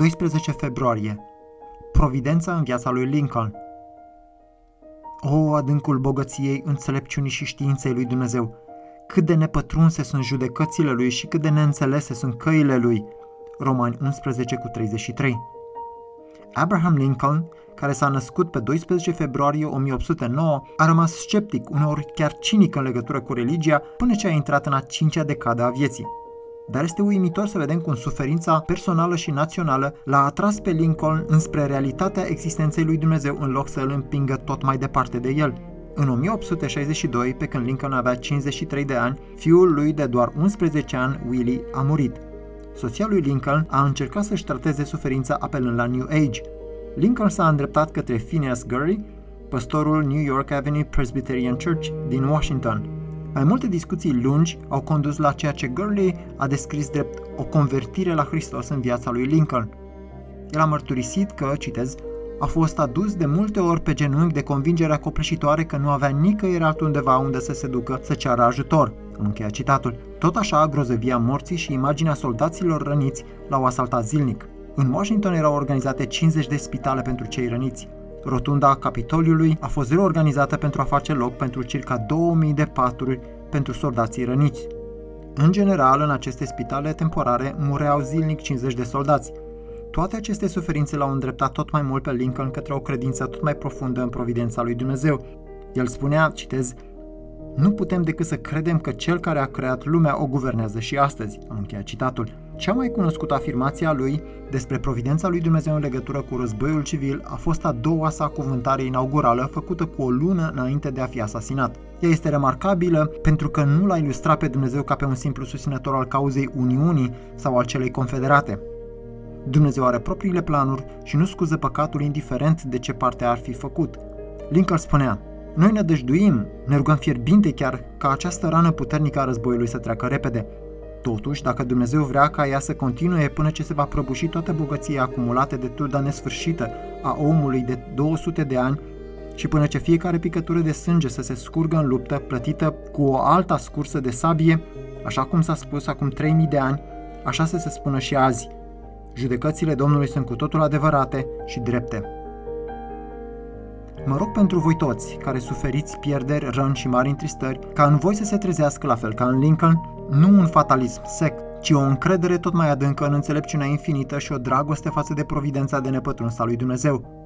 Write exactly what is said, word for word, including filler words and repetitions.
doisprezece februarie. Providența în viața lui Lincoln. O, adâncul bogăției, înțelepciunii și științei lui Dumnezeu! Cât de nepătrunse sunt judecățile lui și cât de neînțelese sunt căile lui! Romani unsprezece cu treizeci și trei. Abraham Lincoln, care s-a născut pe doisprezece februarie o mie opt sute nouă, a rămas sceptic, uneori chiar cinic în legătură cu religia, până ce a intrat în a cincea decadă a vieții. Dar este uimitor să vedem cum suferința personală și națională l-a atras pe Lincoln înspre realitatea existenței lui Dumnezeu în loc să îl împingă tot mai departe de el. În o mie opt sute șaizeci și doi, pe când Lincoln avea cincizeci și trei de ani, fiul lui de doar unsprezece ani, Willie, a murit. Soția lui Lincoln a încercat să-și trateze suferința apelând la New Age. Lincoln s-a îndreptat către Phineas Gurley, păstorul New York Avenue Presbyterian Church din Washington. Mai multe discuții lungi au condus la ceea ce Gurley a descris drept o convertire la Hristos în viața lui Lincoln. El a mărturisit că, citez, a fost adus de multe ori pe genunchi de convingerea copleșitoare că nu avea nicăieri altundeva unde să se ducă să ceară ajutor. Am încheiat citatul. Tot așa, grozăvia morții și imaginea soldaților răniți l-au asaltat zilnic. În Washington erau organizate cincizeci de spitale pentru cei răniți. Rotunda Capitoliului a fost reorganizată pentru a face loc pentru circa două mii de paturi pentru soldații răniți. În general, în aceste spitale temporare mureau zilnic cincizeci de soldați. Toate aceste suferințe l-au îndreptat tot mai mult pe Lincoln către o credință tot mai profundă în providența lui Dumnezeu. El spunea, citez, nu putem decât să credem că cel care a creat lumea o guvernează și astăzi. Am încheiat citatul. Cea mai cunoscută afirmație a lui despre providența lui Dumnezeu în legătură cu războiul civil a fost a doua sa cuvântare inaugurală făcută cu o lună înainte de a fi asasinat. Ea este remarcabilă pentru că nu l-a ilustrat pe Dumnezeu ca pe un simplu susținător al cauzei Uniunii sau al celei confederate. Dumnezeu are propriile planuri și nu scuză păcatul indiferent de ce parte ar fi făcut. Lincoln spunea, noi ne dăjduim, ne rugăm fierbinte chiar ca această rană puternică a războiului să treacă repede. Totuși, dacă Dumnezeu vrea ca ea să continue până ce se va prăbuși toată bogăția acumulată de truda nesfârșită a omului de două sute de ani și până ce fiecare picătură de sânge să se scurgă în luptă plătită cu o alta scursă de sabie, așa cum s-a spus acum trei mii de ani, așa să se spună și azi. Judecățile Domnului sunt cu totul adevărate și drepte. Mă rog pentru voi toți care suferiți pierderi, răni și mari întristări, ca în voi să se trezească la fel ca în Lincoln, nu un fatalism sec, ci o încredere tot mai adâncă în înțelepciunea infinită și o dragoste față de providența de nepătruns a lui Dumnezeu.